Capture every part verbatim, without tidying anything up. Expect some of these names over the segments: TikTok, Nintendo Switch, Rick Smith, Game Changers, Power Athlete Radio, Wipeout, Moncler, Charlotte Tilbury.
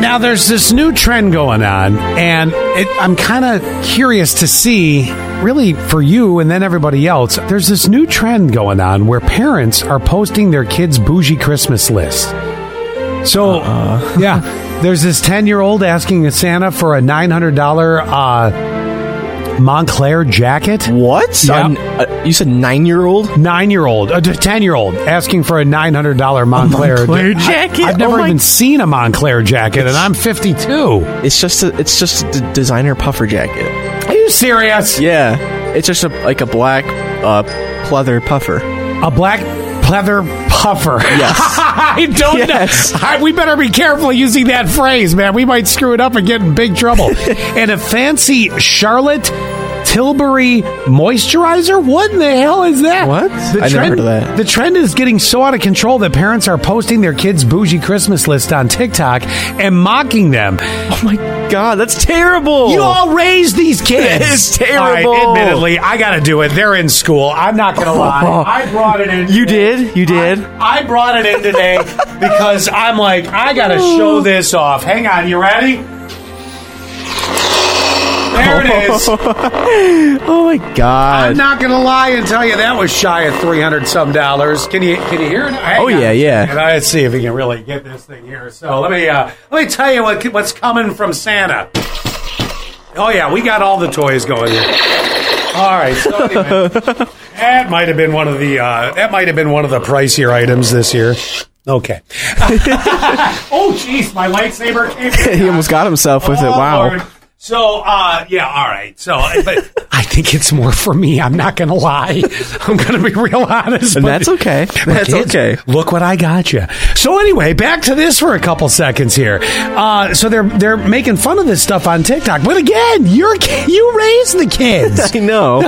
Now, there's this new trend going on, and it, I'm kind of curious to see, really, for you and then everybody else, there's this new trend going on where parents are posting their kids' bougie Christmas list. So, uh-uh. yeah, there's this ten-year-old asking Santa for a nine hundred dollars uh Moncler jacket. What? Yeah. Nine, uh, you said nine-year-old? Nine-year-old. A ten-year-old asking for a nine hundred dollars Moncler, a Moncler jacket. I, I've never oh even seen a Moncler jacket, it's, and I'm fifty-two. It's just a, it's just a designer puffer jacket. Are you serious? Yeah. It's just a, like a black uh, pleather puffer. A black pleather puffer. Yes. I don't yes. know. I, we better be careful using that phrase, man. We might screw it up and get in big trouble. And a fancy Charlotte Tilbury moisturizer? What in the hell is that? What? The I trend, never heard of that. The trend is getting so out of control that parents are posting their kids' bougie Christmas list on TikTok and mocking them. Oh, my God. That's terrible. You all raised these kids. It is terrible. I, admittedly, I got to do it. They're in school. I'm not going to lie. I brought it in. You today. did? You did? I, I brought it in today because I'm like, I got to show this off. Hang on. You ready? There it is. Oh, my God. I'm not going to lie and tell you that was shy of three hundred some dollars. Can you can you hear it? Hang oh, on. yeah, yeah. And let's see if we can really get this thing here. So let me uh, let me tell you what what's coming from Santa. Oh, yeah, we got all the toys going here. All right. So anyway, that might have been one of the uh, that might have been one of the pricier items this year. Okay. Oh, jeez, my lightsaber came. He almost got himself with oh, it. Wow. Lord. So, uh, yeah, all right. So, but I think it's more for me. I'm not going to lie. I'm going to be real honest. And that's okay. That's kids, okay. Look what I got you. So anyway, back to this for a couple seconds here. Uh, so they're they're making fun of this stuff on TikTok. But again, you're you raised the kids. I know.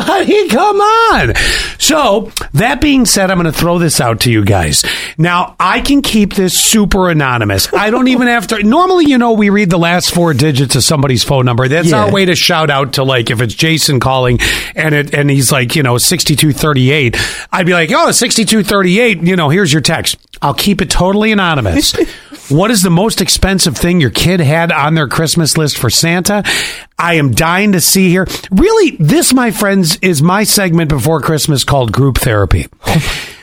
Come on. So that being said, I'm going to throw this out to you guys. Now, I can keep this super anonymous. I don't even have to. Normally, you know, we read the last four digits of somebody's phone number. That's yeah. our way to shout out to, like, if it's Jason calling and it and he's like, you know, sixty-two thirty-eight, I'd be like, oh, sixty-two thirty-eight, you know, here's your text. I'll keep it totally anonymous. What is the most expensive thing your kid had on their Christmas list for Santa? I am dying to see here. Really, this, my friends, is my segment before Christmas called Group Therapy.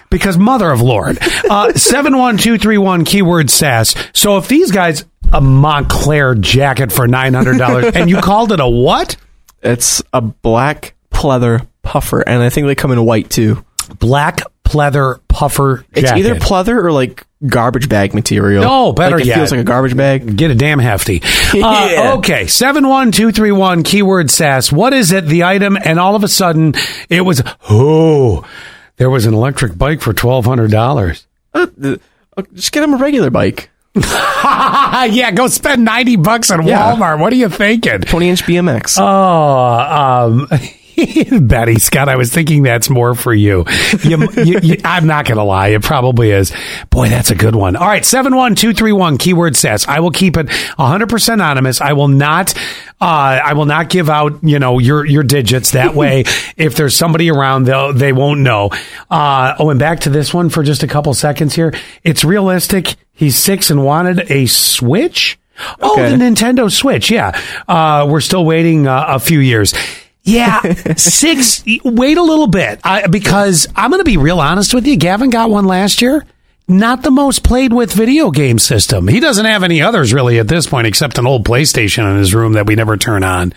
Because mother of Lord. Uh, seven one two three one, keyword S A S. So if these guys... A Montclair jacket for nine hundred dollars. And you called it a what? It's a black pleather puffer. And I think they come in white, too. Black pleather puffer jacket. It's either pleather or, like, garbage bag material. No, better like it yet. It feels like a garbage bag. Get a damn hefty. yeah. uh, okay, seven one two three one, keyword S A S. What is it, the item? And all of a sudden, it was, oh, there was an electric bike for twelve hundred dollars. Uh, uh, just get him a regular bike. Yeah, go spend ninety bucks at yeah. Walmart. What are you thinking? twenty inch B M X. Oh, um, Betty Scott, I was thinking that's more for you. you, you, you I'm not going to lie. It probably is. Boy, that's a good one. All right, seven one two three one, keyword S A S. I will keep it one hundred percent anonymous. I will not... Uh, I will not give out, you know, your your digits. That way, if there's somebody around, they'll, they won't know. Uh, oh, and back to this one for just a couple seconds here. It's realistic. He's six and wanted a Switch. Okay. Oh, the Nintendo Switch. Yeah. Uh, we're still waiting uh, a few years. Yeah, six. Wait a little bit I, because I'm going to be real honest with you. Gavin got one last year. Not the most played with video game system. He doesn't have any others really at this point, except an old PlayStation in his room that we never turn on.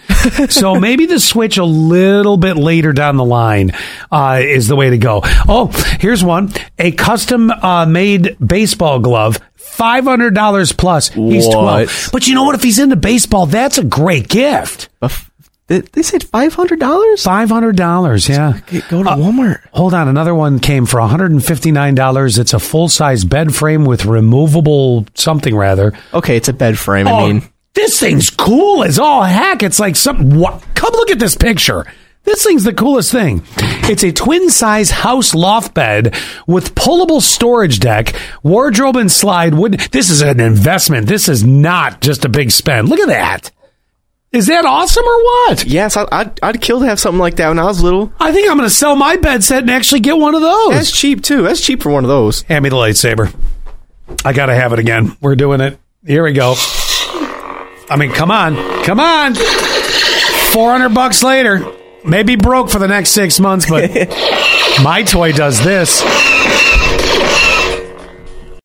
So maybe the Switch a little bit later down the line uh, is the way to go. Oh, here's one. A custom uh, made baseball glove. five hundred dollars plus. He's what? twelve. But you know what? If he's into baseball, that's a great gift. Uh, They said five hundred dollars? five hundred dollars, yeah. Go to uh, Walmart. Hold on. Another one came for one hundred fifty-nine dollars. It's a full-size bed frame with removable something, rather. Okay, it's a bed frame. Oh, I mean, this thing's cool as all heck. It's like some... What, come look at this picture. This thing's the coolest thing. It's a twin-size house loft bed with pullable storage deck, wardrobe and slide. Wood. This is an investment. This is not just a big spend. Look at that. Is that awesome or what? Yes, I, I'd, I'd kill to have something like that when I was little. I think I'm going to sell my bed set and actually get one of those. That's cheap, too. That's cheap for one of those. Hand me the lightsaber. I gotta have it again. We're doing it. Here we go. I mean, come on. Come on. four hundred bucks later. Maybe broke for the next six months, but my toy does this.